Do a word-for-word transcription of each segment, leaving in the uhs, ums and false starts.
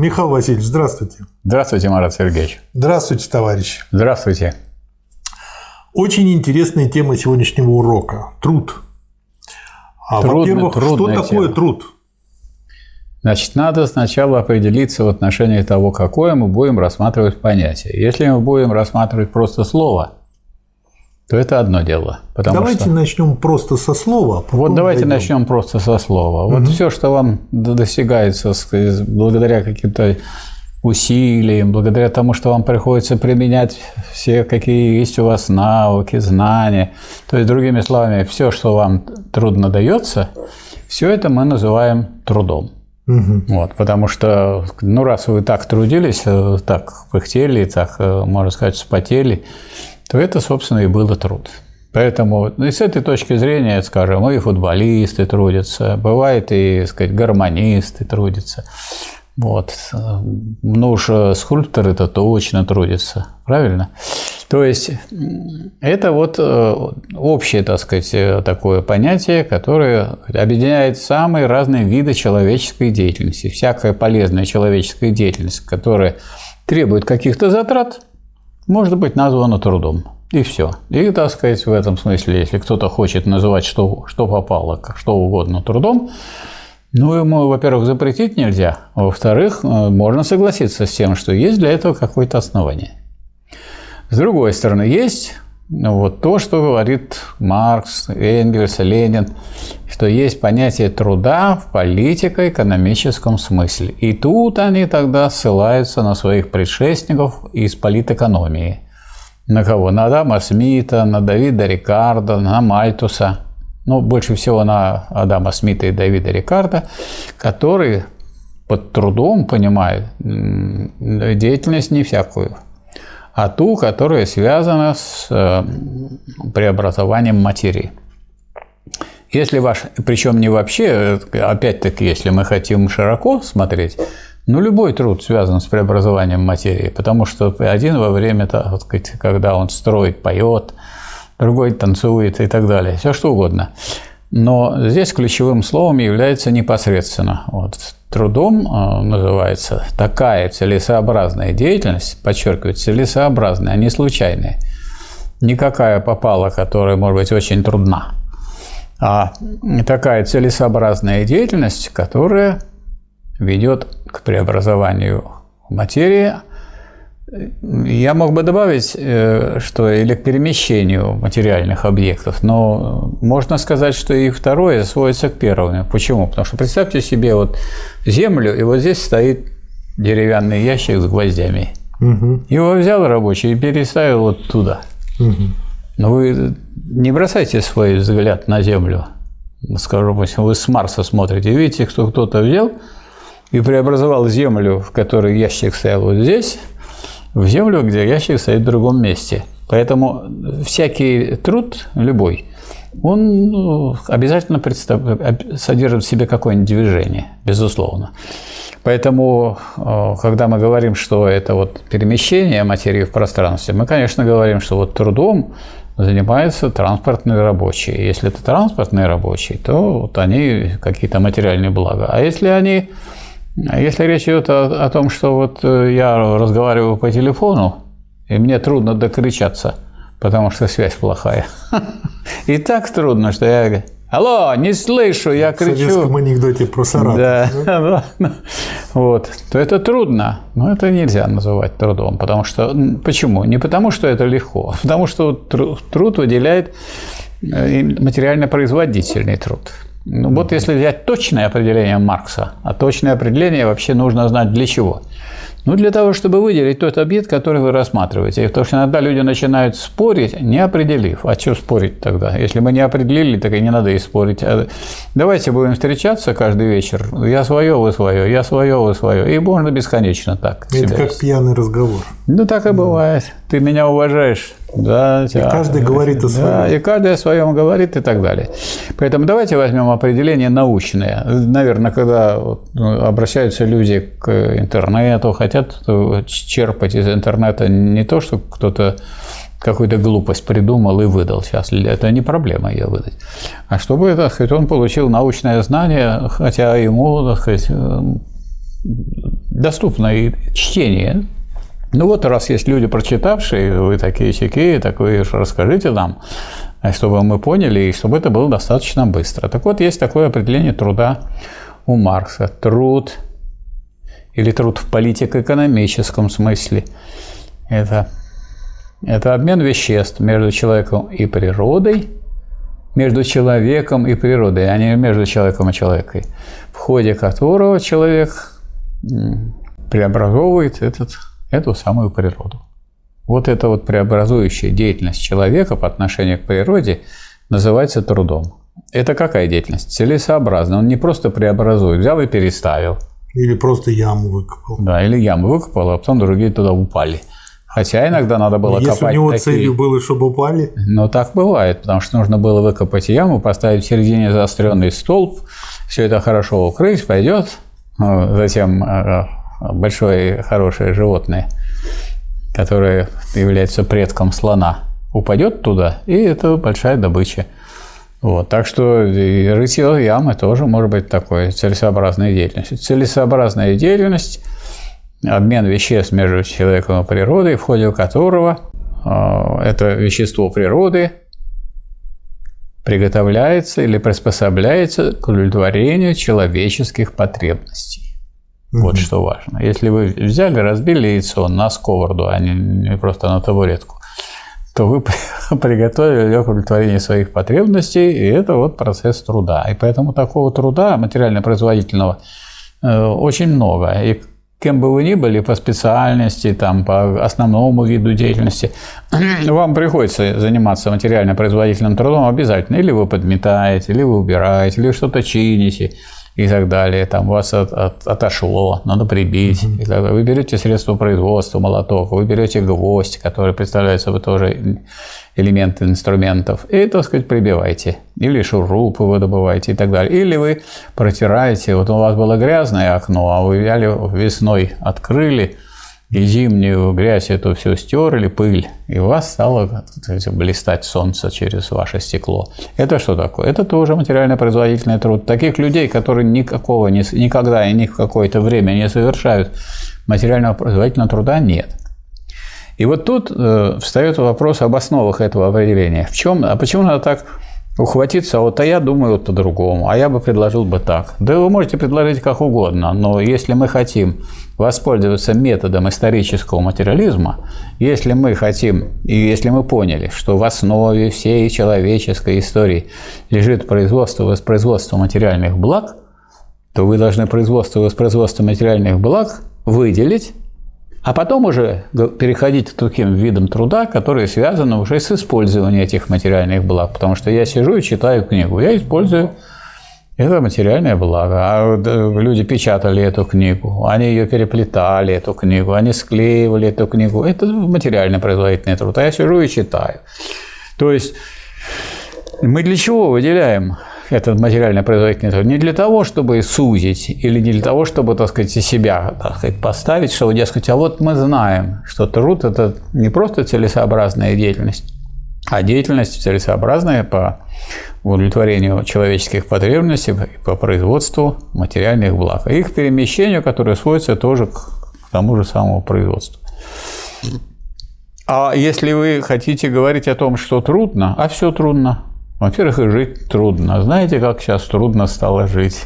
Михаил Васильевич, здравствуйте. Здравствуйте, Марат Сергеевич. Здравствуйте, товарищи. Здравствуйте. Очень интересная тема сегодняшнего урока – труд. А, во-первых, что такое тема. Труд? Значит, надо сначала определиться в отношении того, какое мы будем рассматривать понятие. Если мы будем рассматривать просто слово, то это одно дело. Давайте что... начнем просто со слова. Вот давайте дойдем. начнем просто со слова. Угу. Вот все, что вам достигается благодаря каким-то усилиям, благодаря тому, что вам приходится применять все, какие есть у вас навыки, знания. То есть, другими словами, все, что вам трудно дается, все это мы называем трудом. Угу. Вот, потому что, ну, раз вы так трудились, так пыхтели, так, можно сказать, вспотели, то это, собственно, и было труд. Поэтому, ну, и с этой точки зрения, скажем, и футболисты трудятся, бывает и, так сказать, гармонисты трудятся. Вот. Ну уж скульпторы-то точно трудятся, правильно? То есть это вот общее, так сказать, такое понятие, которое объединяет самые разные виды человеческой деятельности. Всякая полезная человеческая деятельность, которая требует каких-то затрат, может быть названа трудом. И все. И, так сказать, в этом смысле, если кто-то хочет называть, что, что попало, что угодно трудом, ну, ему, во-первых, запретить нельзя, а во-вторых, можно согласиться с тем, что есть для этого какое-то основание. С другой стороны, есть вот то, что говорит Маркс, Энгельс, Ленин, что есть понятие труда в политико-экономическом смысле. И тут они тогда ссылаются на своих предшественников из политэкономии. На кого? На Адама Смита, на Давида Рикардо, на Мальтуса. Ну, больше всего на Адама Смита и Давида Рикардо, которые под трудом понимают деятельность не всякую, а ту, которая связана с преобразованием материи. Если ваш, причем не вообще, опять-таки, если мы хотим широко смотреть, ну, любой труд связан с преобразованием материи, потому что один во время, так сказать, когда он строит, поет, другой танцует и так далее, все что угодно. Но здесь ключевым словом является непосредственно. Вот, трудом называется такая целесообразная деятельность, подчеркиваю, целесообразная, а не случайная. Никакая попала, которая может быть очень трудна, а такая целесообразная деятельность, которая ведет к преобразованию материи. Я мог бы добавить, что или к перемещению материальных объектов, но можно сказать, что и второе сводится к первому. Почему? Потому что представьте себе вот землю, и вот здесь стоит деревянный ящик с гвоздями. Угу. Его взял рабочий и переставил вот туда. Угу. Но вы не бросайте свой взгляд на землю. Скажем, вы с Марса смотрите, видите, что кто-то взял и преобразовал землю, в которой ящик стоял вот здесь, в землю, где ящик стоит в другом месте. Поэтому всякий труд, любой, он обязательно представ... содержит в себе какое-нибудь движение, безусловно. Поэтому, когда мы говорим, что это вот перемещение материи в пространстве, мы, конечно, говорим, что вот трудом занимаются транспортные рабочие. Если это транспортные рабочие, то вот они какие-то материальные блага. А если они... Если речь идет о, о том, что вот я разговариваю по телефону, и мне трудно докричаться, потому что связь плохая. И так трудно, что я говорю: алло, не слышу, я кричу. В советском анекдоте про Саратов. Да, вот. То это трудно, но это нельзя называть трудом, потому что... Почему? Не потому, что это легко, а потому что труд выделяет материально-производительный труд. Ну, вот если взять точное определение Маркса, а точное определение вообще нужно знать для чего? Ну, для того, чтобы выделить тот объект, который вы рассматриваете. И потому что иногда люди начинают спорить, не определив. А что спорить тогда? Если мы не определили, так и не надо и спорить. А давайте будем встречаться каждый вечер. Я свое, вы свое, я свое, вы свое. И можно бесконечно так. Это как есть. Пьяный разговор. Ну, так и да. бывает. Ты меня уважаешь. Да, и тебя, каждый говорит о своем. Да, и каждый о своем говорит и так далее. Поэтому давайте возьмем определение научное. Наверное, когда обращаются люди к интернету, хотят черпать из интернета не то, что кто-то какую-то глупость придумал и выдал. Сейчас это не проблема ее выдать. А чтобы, так сказать, он получил научное знание, хотя ему, так сказать, доступно и чтение. Ну вот, раз есть люди, прочитавшие, вы такие-сякие, такое же расскажите нам, чтобы мы поняли, и чтобы это было достаточно быстро. Так вот, есть такое определение труда у Маркса. Труд или труд в политико-экономическом смысле – это, это обмен веществ между человеком и природой, между человеком и природой, а не между человеком и человеком, в ходе которого человек преобразовывает этот эту самую природу. Вот эта вот преобразующая деятельность человека по отношению к природе называется трудом. Это какая деятельность? Целесообразная. Он не просто преобразует, взял и переставил. Или просто яму выкопал. Да, или яму выкопал, а потом другие туда упали. Хотя иногда надо было Если копать такие… Если у него такие... целью было, чтобы упали? Ну, так бывает, потому что нужно было выкопать яму, поставить в середине заостренный столб, все это хорошо укрыть, пойдет, затем… большое хорошее животное, которое является предком слона, упадет туда, и это большая добыча. Вот. Так что рытье ямы тоже может быть такой целесообразной деятельностью. Целесообразная деятельность – обмен веществ между человеком и природой, в ходе которого это вещество природы приготовляется или приспособляется к удовлетворению человеческих потребностей. Вот mm-hmm. что важно. Если вы взяли, разбили яйцо на сковороду, а не просто на табуретку, то вы приготовили для удовлетворения своих потребностей, и это вот процесс труда. И поэтому такого труда материально-производительного очень много. И кем бы вы ни были по специальности, там, по основному виду деятельности, вам приходится заниматься материально-производительным трудом обязательно. Или вы подметаете, или вы убираете, или что-то чините. И так далее, там у вас от, от, отошло, надо прибить. Mm-hmm. И так далее. Вы берете средство производства, молоток, вы берете гвоздь, который представляет собой тоже элементы инструментов, и, так сказать, прибиваете. Или шурупы вы добываете и так далее. Или вы протираете, вот у вас было грязное окно, а вы взяли весной, открыли, и зимнюю грязь эту все стерли, пыль, и у вас стало блистать солнце через ваше стекло. Это что такое? Это тоже материально-производительный труд. Таких людей, которые никакого, никогда и ни в какое-то время не совершают материального производительного труда, нет. И вот тут встает вопрос об основах этого определения. В чем, а почему надо так ухватиться, а вот а я думаю вот по-другому, а я бы предложил бы так. Да вы можете предложить как угодно, но если мы хотим воспользоваться методом исторического материализма, если мы хотим, и если мы поняли, что в основе всей человеческой истории лежит производство и воспроизводство материальных благ, то вы должны производство и воспроизводство материальных благ выделить, а потом уже переходить к таким видам труда, которые связаны уже с использованием этих материальных благ. Потому что я сижу и читаю книгу, я использую это материальное благо. А люди печатали эту книгу, они ее переплетали, эту книгу, они склеивали эту книгу. Это материально-производительный труд, а я сижу и читаю. То есть мы для чего выделяем этот материально-производительный труд? Не для того, чтобы сузить, или не для того, чтобы, так сказать, себя, так сказать, поставить, чтобы, дескать, а вот мы знаем, что труд – это не просто целесообразная деятельность, а деятельность целесообразная по удовлетворению человеческих потребностей, по производству материальных благ. И их перемещению, которое сводится тоже к тому же самому производству. А если вы хотите говорить о том, что трудно, а все трудно, во-первых, и жить трудно. Знаете, как сейчас трудно стало жить?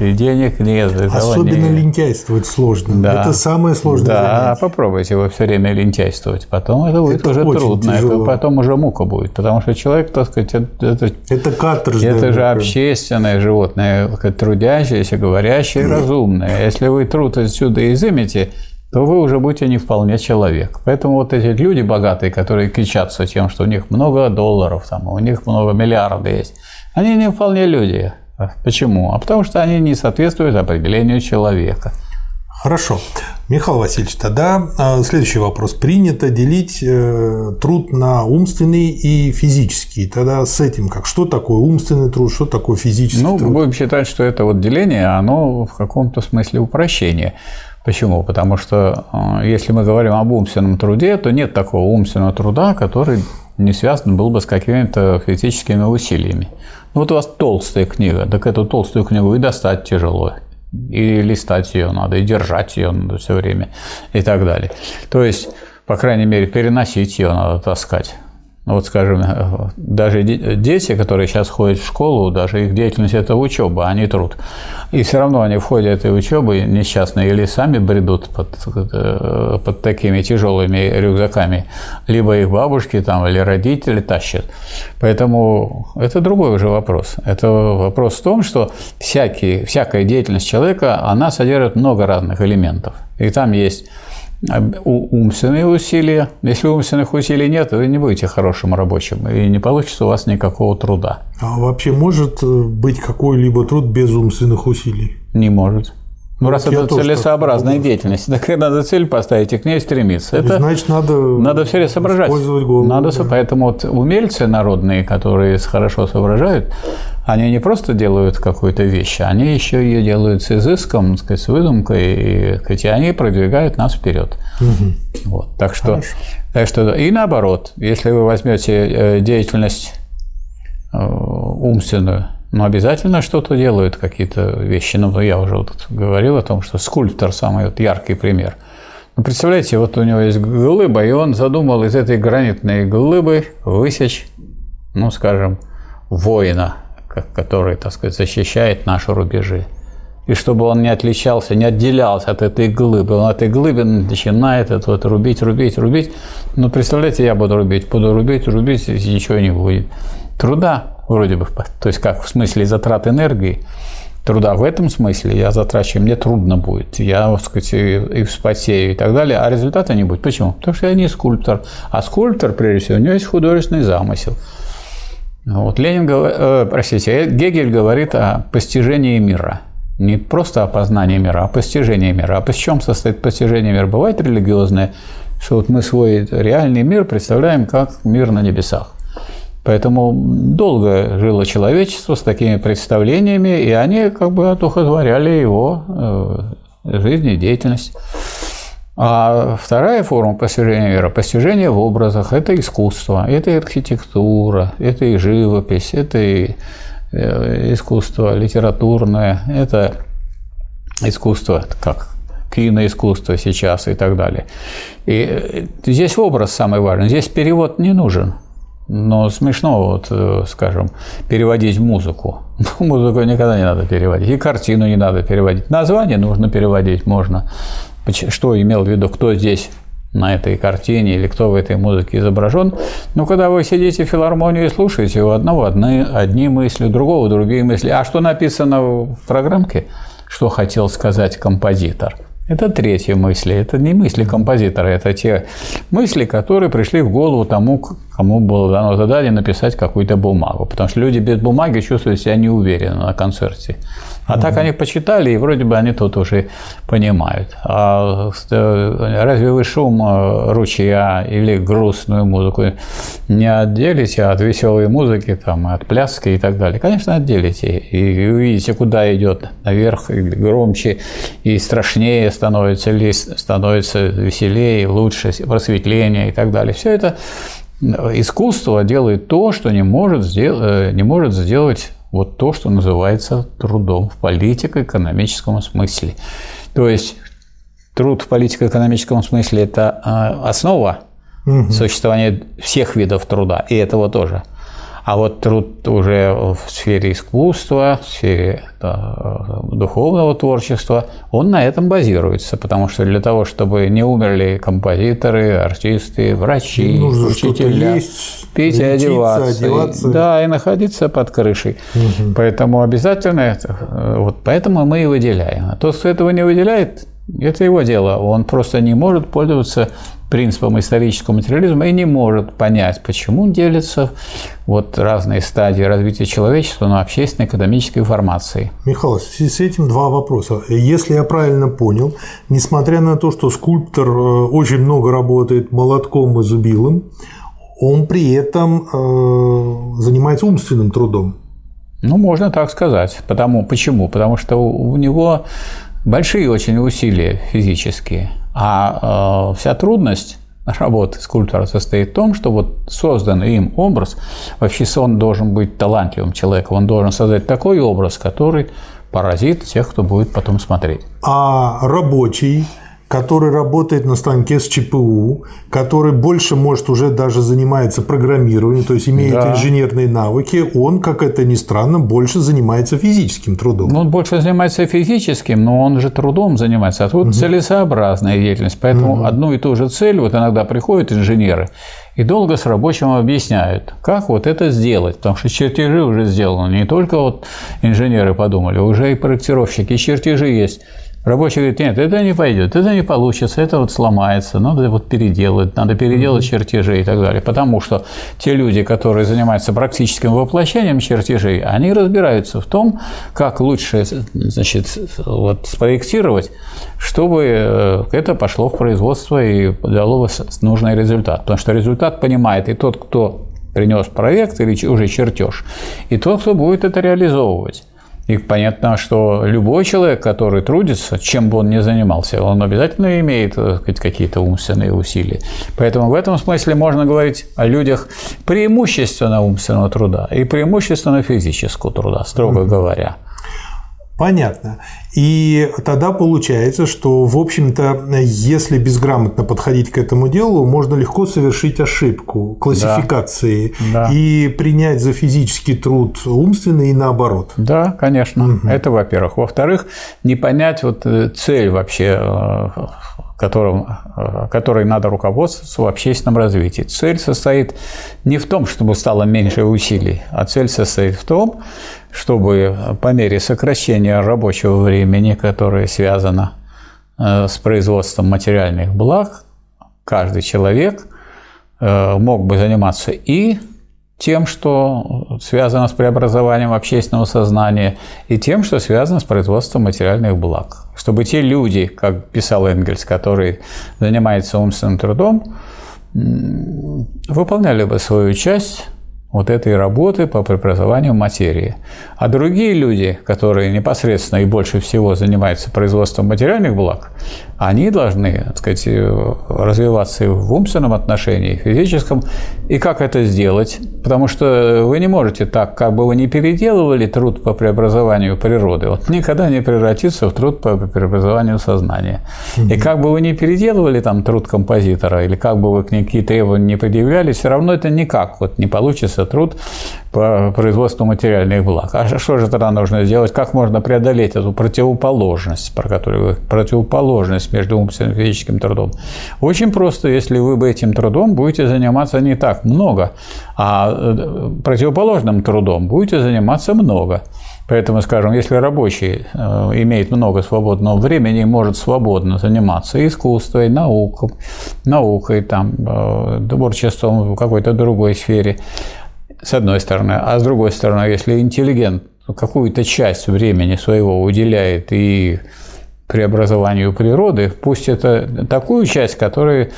И денег нет. Особенно не... лентяйствовать сложно. Да. Это самое сложное. Да, занятие. Попробуйте вы все время лентяйствовать. Потом это будет это уже трудно. Это потом уже мука будет. Потому что человек, так сказать, это, это каторжное. Это же общественное животное, трудящееся, говорящее, разумное. Если вы труд отсюда изымете, то вы уже будете не вполне человек. Поэтому вот эти люди богатые, которые кичатся тем, что у них много долларов, там, у них много миллиардов есть, они не вполне люди. Почему? А потому что они не соответствуют определению человека. Хорошо. Михаил Васильевич, тогда следующий вопрос. Принято делить труд на умственный и физический. Тогда с этим как? Что такое умственный труд, что такое физический ну, труд? Ну, будем считать, что это вот деление, оно в каком-то смысле упрощение. Почему? Потому что если мы говорим об умственном труде, то нет такого умственного труда, который не связан был бы с какими-то физическими усилиями. Ну, вот у вас толстая книга, так эту толстую книгу и достать тяжело. и листать ее надо, и держать ее надо все время, и так далее. То есть, по крайней мере, переносить ее надо, таскать. Вот, скажем, даже дети, которые сейчас ходят в школу, даже их деятельность – это учеба, а не труд. И все равно они в ходе этой учебы несчастные или сами бредут под, под такими тяжелыми рюкзаками, либо их бабушки там, или родители тащат. Поэтому это другой уже вопрос. Это вопрос в том, что всякий, всякая деятельность человека, она содержит много разных элементов. И там есть умственные усилия. Если умственных усилий нет, вы не будете хорошим рабочим, и не получится у вас никакого труда. А вообще может быть какой-либо труд без умственных усилий? Не может. Ну, раз я это целесообразная деятельность, так надо цель поставить и к ней стремиться. Это значит, надо, надо все время соображать. Голову, надо, да. Поэтому вот умельцы народные, которые хорошо соображают, они не просто делают какую-то вещь, они еще ее делают с изыском, сказать, с выдумкой, и, и они продвигают нас вперед. Угу. Вот, так что, так что и наоборот, если вы возьмете деятельность умственную, но обязательно что-то делают, какие-то вещи. Ну, я уже вот говорил о том, что скульптор – самый вот яркий пример. Ну, представляете, вот у него есть глыба, и он задумал из этой гранитной глыбы высечь, ну, скажем, воина, который, так сказать, защищает наши рубежи. И чтобы он не отличался, не отделялся от этой глыбы. Он от этой глыбы начинает это вот рубить, рубить, рубить. Ну, представляете, я буду рубить, буду рубить, рубить, и ничего не будет. Труда. Вроде бы, то есть как в смысле затрат энергии, труда в этом смысле я затрачу, мне трудно будет, я, так сказать, и вспотею и так далее, а результата не будет. Почему? Потому что я не скульптор, а скульптор, прежде всего, у него есть художественный замысел. Вот Ленин, э, простите, Гегель говорит о постижении мира, не просто о познании мира, а постижении мира. А в чем состоит постижение мира? Бывает религиозное, что вот мы свой реальный мир представляем как мир на небесах. Поэтому долго жило человечество с такими представлениями, и они как бы одухотворяли его жизнь и деятельность. А вторая форма постижения мира – постижение в образах. Это искусство, это и архитектура, это и живопись, это и искусство литературное, это искусство как киноискусство сейчас и так далее. И здесь образ самый важный, здесь перевод не нужен. Но смешно, вот, скажем, переводить музыку. Музыку никогда не надо переводить, и картину не надо переводить. Название нужно переводить, можно. Что имел в виду, кто здесь на этой картине или кто в этой музыке изображен. Но когда вы сидите в филармонии и слушаете, у одного одни, одни мысли, у другого другие мысли. А что написано в программке, что хотел сказать композитор? Это третьи мысли, это не мысли композитора, это те мысли, которые пришли в голову тому, кому было дано задание написать какую-то бумагу, потому что люди без бумаги чувствуют себя неуверенно на концерте. А mm-hmm. так они почитали, и вроде бы они тут уже понимают. А разве вы шум ручья или грустную музыку не отделите от веселой музыки, там, от пляски и так далее? Конечно, отделите, и увидите, куда идет наверх, и громче, и страшнее становится лист, становится веселее, лучше просветление и так далее. Все это искусство делает то, что не может сделать, не может сделать вот то, что называется трудом в политико-экономическом смысле. То есть труд в политико-экономическом смысле – это основа угу. существования всех видов труда, и этого тоже. А вот труд уже в сфере искусства, в сфере да, духовного творчества, он на этом базируется, потому что для того, чтобы не умерли композиторы, артисты, врачи, нужно учителя, есть, пить и одеваться, одеваться. И, да, и находиться под крышей. Угу. Поэтому обязательно это. Вот поэтому мы и выделяем. А тот, кто этого не выделяет, это его дело. Он просто не может пользоваться принципом исторического материализма и не может понять, почему делятся вот разные стадии развития человечества на общественно-экономической формации. Михаил, в связи с этим два вопроса. Если я правильно понял, несмотря на то, что скульптор очень много работает молотком и зубилом, он при этом занимается умственным трудом. Ну, можно так сказать. Потому, почему? Потому что у него большие очень усилия физические, а э, вся трудность работы скульптора состоит в том, что вот созданный им образ, вообще он должен быть талантливым человеком, он должен создать такой образ, который поразит тех, кто будет потом смотреть. А рабочий, который работает на станке с ЧПУ, который больше, может, уже даже занимается программированием, то есть имеет да. инженерные навыки, он, как это ни странно, больше занимается физическим трудом. Ну, он больше занимается физическим, но он же трудом занимается. А тут угу. целесообразная деятельность. Поэтому угу. одну и ту же цель, вот иногда приходят инженеры и долго с рабочим объясняют, как вот это сделать. Потому что чертежи уже сделаны. Не только вот инженеры подумали, уже и проектировщики, и чертежи есть. Рабочий говорит, нет, это не пойдет, это не получится, это вот сломается, надо вот переделать, надо переделать чертежи и так далее. Потому что те люди, которые занимаются практическим воплощением чертежей, они разбираются в том, как лучше, значит, вот спроектировать, чтобы это пошло в производство и дало нужный результат. Потому что результат понимает и тот, кто принес проект или уже чертеж, и тот, кто будет это реализовывать. И понятно, что любой человек, который трудится, чем бы он ни занимался, он обязательно имеет, так сказать, какие-то умственные усилия. Поэтому в этом смысле можно говорить о людях преимущественно умственного труда и преимущественно физического труда, строго mm-hmm. говоря. Понятно. И тогда получается, что, в общем-то, если безграмотно подходить к этому делу, можно легко совершить ошибку классификации да. и принять за физический труд умственный и наоборот. Да, конечно. Угу. Это, во-первых. Во-вторых, не понять вот цель вообще, которым, которой надо руководствоваться в общественном развитии. Цель состоит не в том, чтобы стало меньше усилий, а цель состоит в том, чтобы по мере сокращения рабочего времени, которое связано с производством материальных благ, каждый человек мог бы заниматься и тем, что связано с преобразованием общественного сознания, и тем, что связано с производством материальных благ. Чтобы те люди, как писал Энгельс, которые занимаются умственным трудом, выполняли бы свою часть вот этой работы по преобразованию материи. А другие люди, которые непосредственно и больше всего занимаются производством материальных благ, они должны, так сказать, развиваться и в умственном отношении, и в физическом. И как это сделать? Потому что вы не можете так, как бы вы ни переделывали труд по преобразованию природы, он никогда не превратится в труд по преобразованию сознания. И как бы вы ни переделывали там труд композитора, или как бы вы к никакие требования не предъявляли, все равно это никак вот не получится труд по производству материальных благ. А что же тогда нужно сделать? Как можно преодолеть эту противоположность, про которую вы, противоположность между умственным и физическим трудом? Очень просто, если вы бы этим трудом будете заниматься не так много, а противоположным трудом будете заниматься много. Поэтому, скажем, если рабочий имеет много свободного времени и может свободно заниматься искусством, и наукой, наукой там, творчеством в какой-то другой сфере, с одной стороны, а с другой стороны, если интеллигент какую-то часть времени своего уделяет и преобразованию природы, пусть это такую часть, которая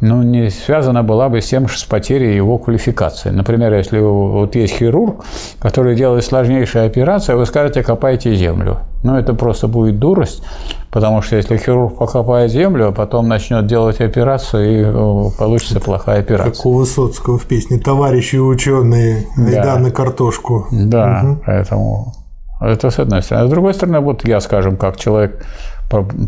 ну, не связана была бы с тем, с потерей его квалификации. Например, если вот есть хирург, который делает сложнейшие операции, вы скажете, копайте землю. Ну, это просто будет дурость, потому что если хирург покопает землю, а потом начнет делать операцию, и получится плохая операция. Как у Высоцкого в песне «Товарищи ученые, еда да. на картошку». Да, угу. поэтому это с одной стороны. А с другой стороны, вот я, скажем, как человек,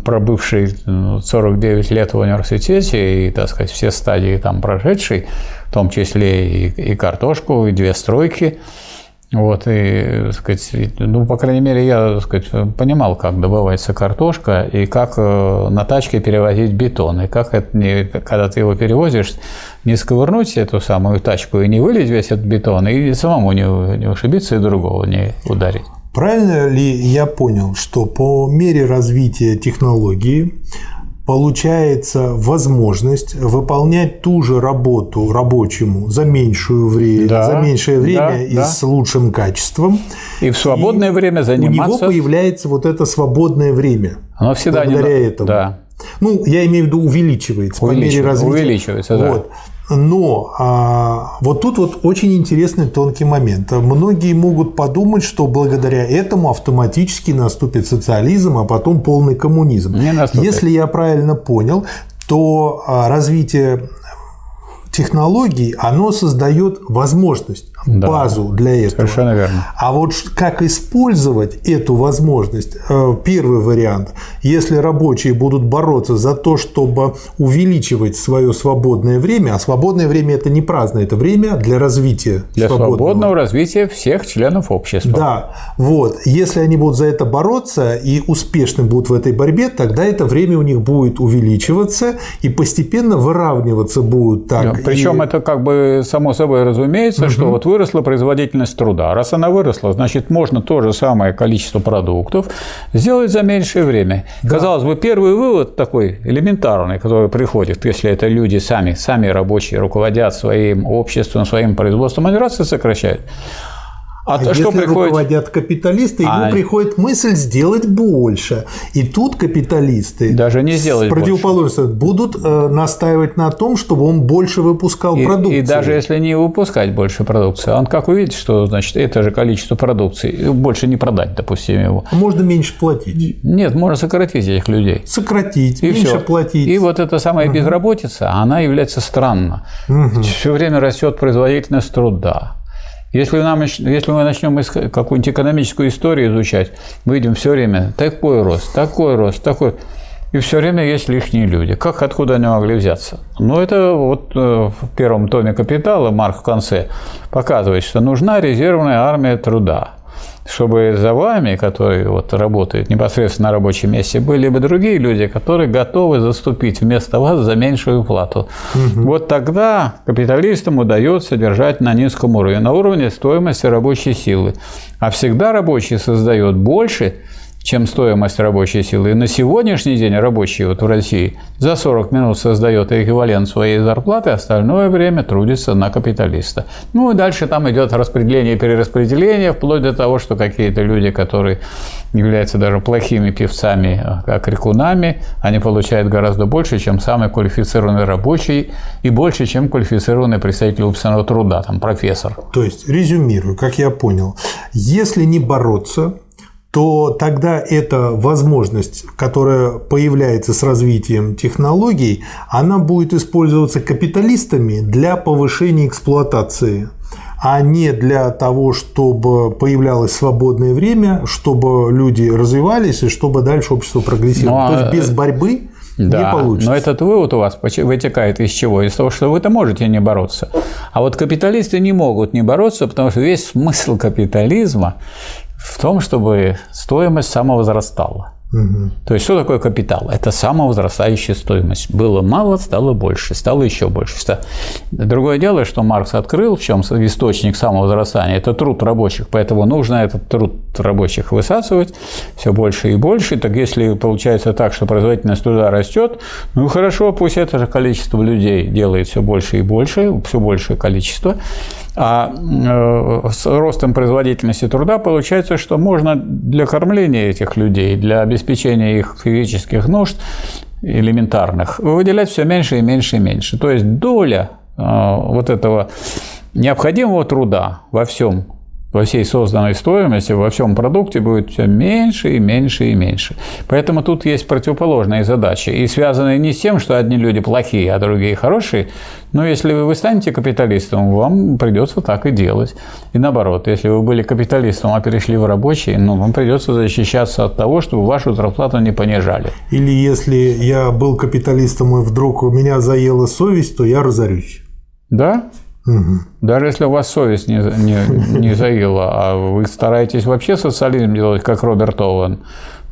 пробывший сорок девять лет в университете и, так сказать, все стадии там прошедший, в том числе и, и картошку, и две стройки. Вот, и, так сказать, ну, по крайней мере, я, так сказать, понимал, как добывается картошка и как на тачке перевозить бетон. И как это, не, когда ты его перевозишь, не сковырнуть эту самую тачку и не вылить весь этот бетон, и самому не, не ушибиться, и другого не ударить. Правильно ли я понял, что по мере развития технологии получается возможность выполнять ту же работу рабочему за меньшее время, да, за меньшее время да, и да. с лучшим качеством. И в свободное и время заниматься. У него появляется вот это свободное время. Оно всегда благодаря не... этому. Да. Ну, я имею в виду увеличивается, увеличивается по мере развития. Увеличивается, да. Вот. Но а, вот тут вот очень интересный тонкий момент. Многие могут подумать, что благодаря этому автоматически наступит социализм, а потом полный коммунизм. Не наступит. Если я правильно понял, то развитие технологий, оно создает возможность. да, базу для этого. Совершенно верно. А вот как использовать эту возможность? Первый вариант. Если рабочие будут бороться за то, чтобы увеличивать свое свободное время, а свободное время – это не праздное, это время для развития. Для свободного, свободного развития всех членов общества. Да. Вот. Если они будут за это бороться и успешны будут в этой борьбе, тогда это время у них будет увеличиваться и постепенно выравниваться будут. Так. Да, причем и... это как бы само собой разумеется, угу. что вот выросла производительность труда. Раз она выросла, значит, можно то же самое количество продуктов сделать за меньшее время. Да. Казалось бы, первый вывод такой элементарный, который приходит, если это люди сами, сами рабочие руководят своим обществом, своим производством, они раз и сокращают. А, а если приходит... руководят капиталисты, ему а... приходит мысль сделать больше. И тут капиталисты даже не сделать противоположно больше. Будут э, настаивать на том, чтобы он больше выпускал и, продукции. И даже если не выпускать больше продукции, он как увидит, что значит это же количество продукции, больше не продать, допустим, его. Можно меньше платить. Нет, можно сократить этих людей. Сократить, и меньше все. Платить. И вот эта самая угу. безработица, она является странно. Угу. Все время растет производительность труда. Если, нам, если мы начнем какую-нибудь экономическую историю изучать, мы видим все время такой рост, такой рост, такой. И все время есть лишние люди. Как, откуда они могли взяться? Ну, это вот в первом томе «Капитала» Маркс в конце показывает, что нужна резервная армия труда, чтобы за вами, которые вот работают непосредственно на рабочем месте, были бы другие люди, которые готовы заступить вместо вас за меньшую плату. Угу. Вот тогда капиталистам удается держать на низком уровне, на уровне стоимости рабочей силы. А всегда рабочий создает больше, чем стоимость рабочей силы. И на сегодняшний день рабочий вот в России за сорок минут создает эквивалент своей зарплаты, остальное время трудится на капиталиста. Ну и дальше там идет распределение и перераспределение, вплоть до того, что какие-то люди, которые являются даже плохими певцами, как крикунами, они получают гораздо больше, чем самый квалифицированный рабочий и больше, чем квалифицированный представитель умственного труда, там профессор. То есть, резюмирую, как я понял, если не бороться, то тогда эта возможность, которая появляется с развитием технологий, она будет использоваться капиталистами для повышения эксплуатации, а не для того, чтобы появлялось свободное время, чтобы люди развивались и чтобы дальше общество прогрессировало. Но... То есть без борьбы да, не получится. Но этот вывод у вас вытекает из чего? Из того, что вы-то можете не бороться. А вот капиталисты не могут не бороться, потому что весь смысл капитализма в том, чтобы стоимость самовозрастала. Угу. То есть, что такое капитал? Это самовозрастающая стоимость. Было мало, стало больше, стало еще больше. Другое дело, что Маркс открыл, в чем источник самовозрастания, это труд рабочих, поэтому нужно этот труд рабочих высасывать все больше и больше. Так если получается так, что производительность труда растет, ну хорошо, пусть это же количество людей делает все больше и больше, все большее количество. А с ростом производительности труда получается, что можно для кормления этих людей, для обеспечения их физических нужд элементарных выделять все меньше и меньше и меньше. То есть доля вот этого необходимого труда во всем, во всей созданной стоимости, во всем продукте будет все меньше и меньше и меньше. Поэтому тут есть противоположные задачи. И связанные не с тем, что одни люди плохие, а другие хорошие. Но если вы станете капиталистом, вам придется так и делать. И наоборот, если вы были капиталистом, а перешли в рабочие, ну, вам придется защищаться от того, чтобы вашу зарплату не понижали. Или если я был капиталистом и вдруг у меня заела совесть, то я разорюсь. Да? Угу. Даже если у вас совесть не, не, не заела, а вы стараетесь вообще социализм делать, как Роберт Оуэн,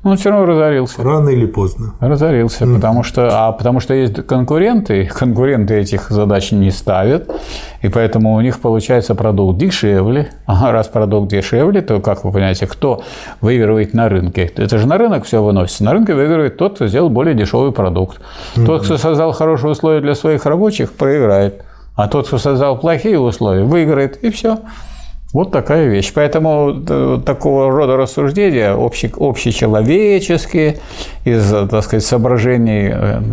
он все равно разорился. Рано или поздно. Разорился, угу. потому что, а потому что есть конкуренты, конкуренты этих задач не ставят, и поэтому у них получается продукт дешевле. А раз продукт дешевле, то, как вы понимаете, кто выигрывает на рынке? Это же на рынок все выносится. На рынке выигрывает тот, кто сделал более дешевый продукт. Угу. Тот, кто создал хорошие условия для своих рабочих, проиграет. А тот, кто создал плохие условия, выиграет, и все. Вот такая вещь. Поэтому такого рода рассуждения общечеловеческие, из, так сказать, соображений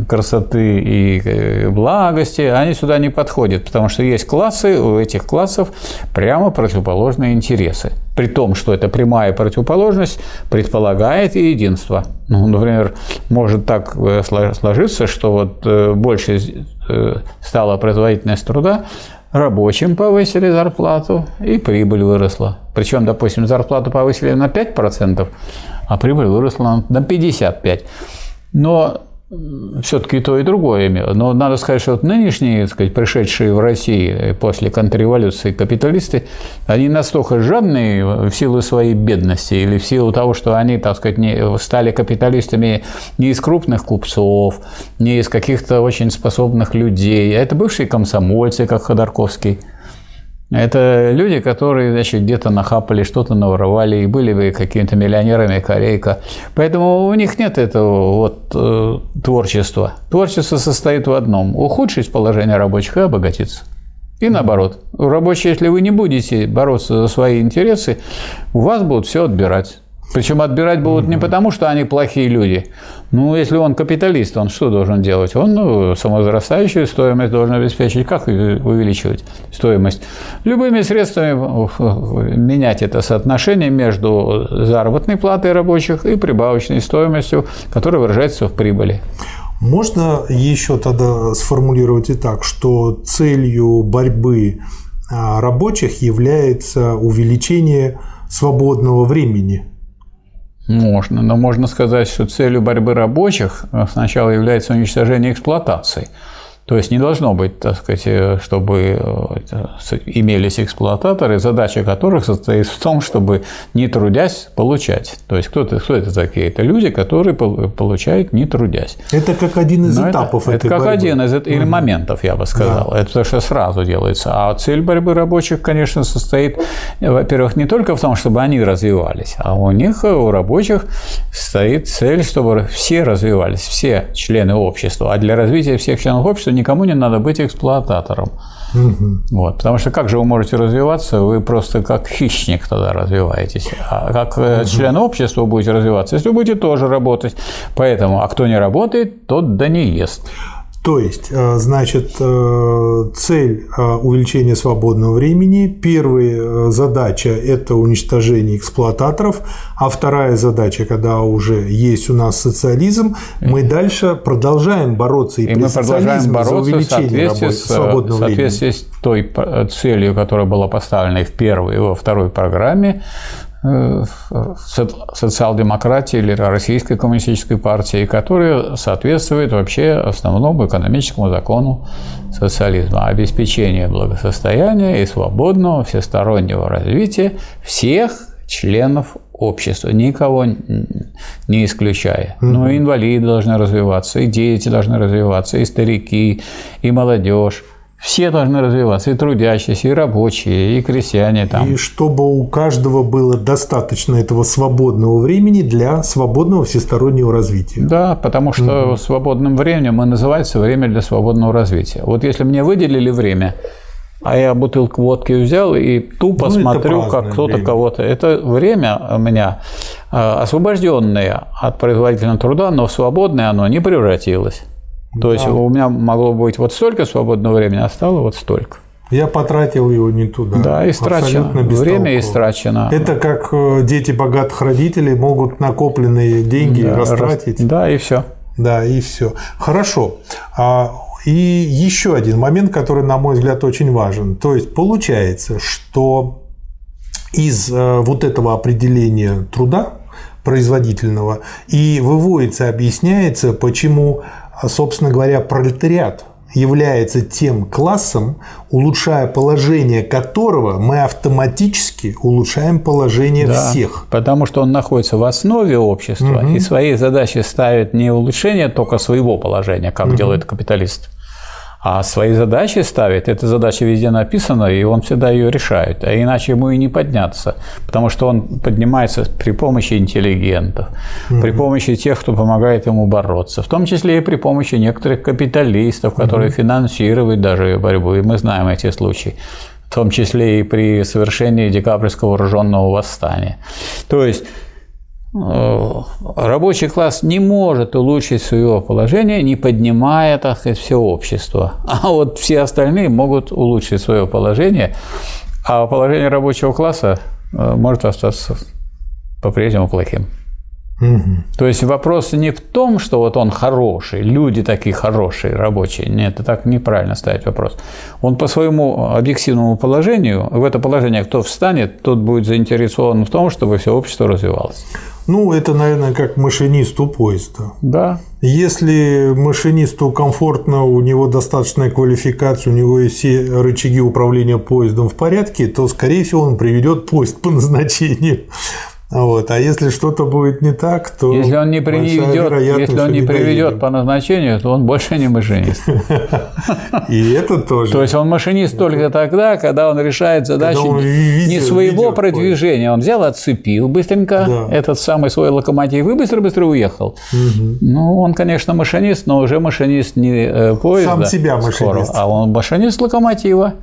красоты и благости, они сюда не подходят, потому что есть классы, у этих классов прямо противоположные интересы. При том, что эта прямая противоположность предполагает и единство. Ну, например, может так сложиться, что вот больше стала производительность труда, Рабочим повысили зарплату, и прибыль выросла. Причем, допустим, зарплату повысили на пять процентов, а прибыль выросла на пятьдесят пять процентов. Но все-таки то и другое. Но надо сказать, что вот нынешние, так сказать, пришедшие в Россию после контрреволюции капиталисты, они настолько жадные в силу своей бедности или в силу того, что они, так сказать, не стали капиталистами не из крупных купцов, не из каких-то очень способных людей. А это бывшие комсомольцы, как Ходорковский. Это люди, которые, значит, где-то нахапали, что-то наворовали и были бы какими-то миллионерами Корейка. Поэтому у них нет этого вот э, творчества. Творчество состоит в одном – ухудшить положение рабочих и обогатиться. И наоборот. Рабочие, если вы не будете бороться за свои интересы, у вас будут все отбирать. Причем отбирать будут не потому, что они плохие люди. Ну, если он капиталист, он что должен делать? Он ну, самовозрастающую стоимость должен обеспечить. Как увеличивать стоимость? Любыми средствами менять это соотношение между заработной платой рабочих и прибавочной стоимостью, которая выражается в прибыли. Можно еще тогда сформулировать и так, что целью борьбы рабочих является увеличение свободного времени? Можно, но можно сказать, что целью борьбы рабочих сначала является уничтожение эксплуатации. То есть не должно быть, так сказать, чтобы имелись эксплуататоры, задача которых состоит в том, чтобы не трудясь получать. То есть кто, кто это такие? Это люди, которые получают не трудясь. Это как один из но этапов это, этой это как борьбы. Один из или угу. моментов, я бы сказал. Да. Это то, что сразу делается. А цель борьбы рабочих, конечно, состоит, во-первых, не только в том, чтобы они развивались, а у них, у рабочих, стоит цель, чтобы все развивались, все члены общества. А для развития всех членов общества никому не надо быть эксплуататором. Угу. Вот, потому что как же вы можете развиваться? Вы просто как хищник тогда развиваетесь. А как угу. член общества будете развиваться, если вы будете тоже работать. Поэтому, а кто не работает, тот да не ест. То есть, значит, цель увеличения свободного времени, первая задача – это уничтожение эксплуататоров, а вторая задача, когда уже есть у нас социализм, мы дальше продолжаем бороться и, и при социализме за увеличение работы, свободного времени. В соответствии с той целью, которая была поставлена в первой и во второй программе, социал-демократии или Российской коммунистической партии, которая соответствует вообще основному экономическому закону социализма – обеспечение благосостояния и свободного всестороннего развития всех членов общества, никого не исключая. Mm-hmm. Но и инвалиды должны развиваться, и дети должны развиваться, и старики, и молодежь. Все должны развиваться, и трудящиеся, и рабочие, и крестьяне. Там. И чтобы у каждого было достаточно этого свободного времени для свободного всестороннего развития. Да, потому что mm-hmm. свободным временем и называется время для свободного развития. Вот если мне выделили время, а я бутылку водки взял и тупо ну, смотрю, как кто-то время. Кого-то. Это время у меня освобожденное от производительного труда, но в свободное оно не превратилось. То да. есть у меня могло быть вот столько свободного времени, а стало вот столько. Я потратил его не туда. Да, истрачено. Время истрачено. Это как дети богатых родителей могут накопленные деньги да, растратить. Рас... Да, и все. Да, и все. Хорошо. И еще один момент, который, на мой взгляд, очень важен. То есть получается, что из вот этого определения труда производительного и выводится, объясняется, почему... Собственно говоря, пролетариат является тем классом, улучшая положение которого мы автоматически улучшаем положение да, всех. Потому что он находится в основе общества угу. и своей задачей ставит не улучшение только своего положения, как угу. делает капиталист, а свои задачи ставит. Эта задача везде написана, и он всегда ее решает. А иначе ему и не подняться. Потому что он поднимается при помощи интеллигентов, mm-hmm. при помощи тех, кто помогает ему бороться. В том числе и при помощи некоторых капиталистов, которые mm-hmm. финансируют даже борьбу. И мы знаем эти случаи. В том числе и при совершении декабрьского вооруженного восстания. То есть... Рабочий класс не может улучшить своего положения, не поднимая, так сказать, все общество. А вот все остальные могут улучшить свое положение, а положение рабочего класса может остаться по-прежнему плохим. Угу. То есть вопрос не в том, что вот он хороший, люди такие хорошие, рабочие. Нет, это так неправильно ставить вопрос. Он по своему объективному положению, в это положение кто встанет, тот будет заинтересован в том, чтобы все общество развивалось. Ну, это, наверное, как машинисту поезда. Да. Если машинисту комфортно, у него достаточная квалификация, у него и все рычаги управления поездом в порядке, то, скорее всего, он приведет поезд по назначению. Вот. А если что-то будет не так, то если он не приведет, если он не приведет по назначению, то он больше не машинист. И это тоже. То есть он машинист только тогда, когда он решает задачи не своего продвижения. Он взял, отцепил быстренько этот самый свой локомотив и быстро-быстро уехал. Ну, он, конечно, машинист, но уже машинист не поезда. Сам себя машинист. А он машинист локомотива.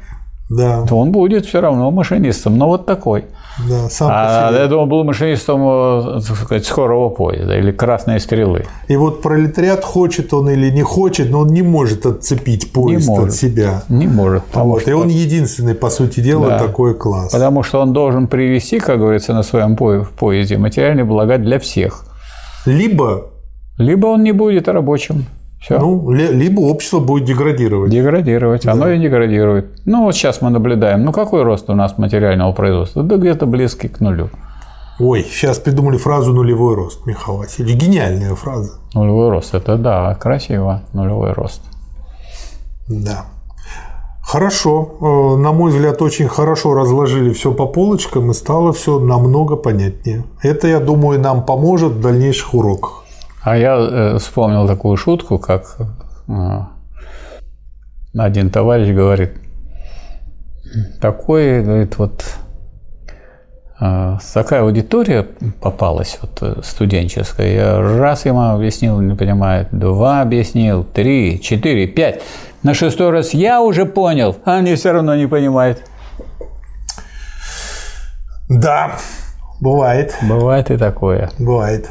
Да. То он будет все равно машинистом, но вот такой. Да, сам а я думаю, был машинистом, так сказать, скорого поезда или красной стрелы. И вот пролетариат, хочет он или не хочет, но он не может отцепить поезд не от может. себя. Не может. Вот. Что... И он единственный, по сути дела, да. такой класс. Потому что он должен привести, как говорится, на своем поезде материальные блага для всех. Либо... Либо он не будет рабочим. Всё. Ну, либо общество будет деградировать. Деградировать, да. Оно и деградирует. Ну, вот сейчас мы наблюдаем. Ну, какой рост у нас материального производства? Да где-то близкий к нулю. Ой, сейчас придумали фразу «нулевой рост», Михаил Васильевич. Гениальная фраза. Нулевой рост, это да, красиво, нулевой рост. Да. Хорошо. На мой взгляд, очень хорошо разложили все по полочкам, и стало все намного понятнее. Это, я думаю, нам поможет в дальнейших уроках. А я вспомнил такую шутку, как один товарищ говорит, такой, говорит, вот такая аудитория попалась вот, студенческая, я раз ему объяснил, не понимает, два объяснил, три, четыре, пять, на шестой раз я уже понял, а они все равно не понимают. Да, бывает. Бывает и такое. Бывает.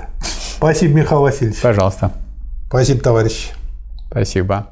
Спасибо, Михаил Васильевич. Пожалуйста. Спасибо, товарищ. Спасибо.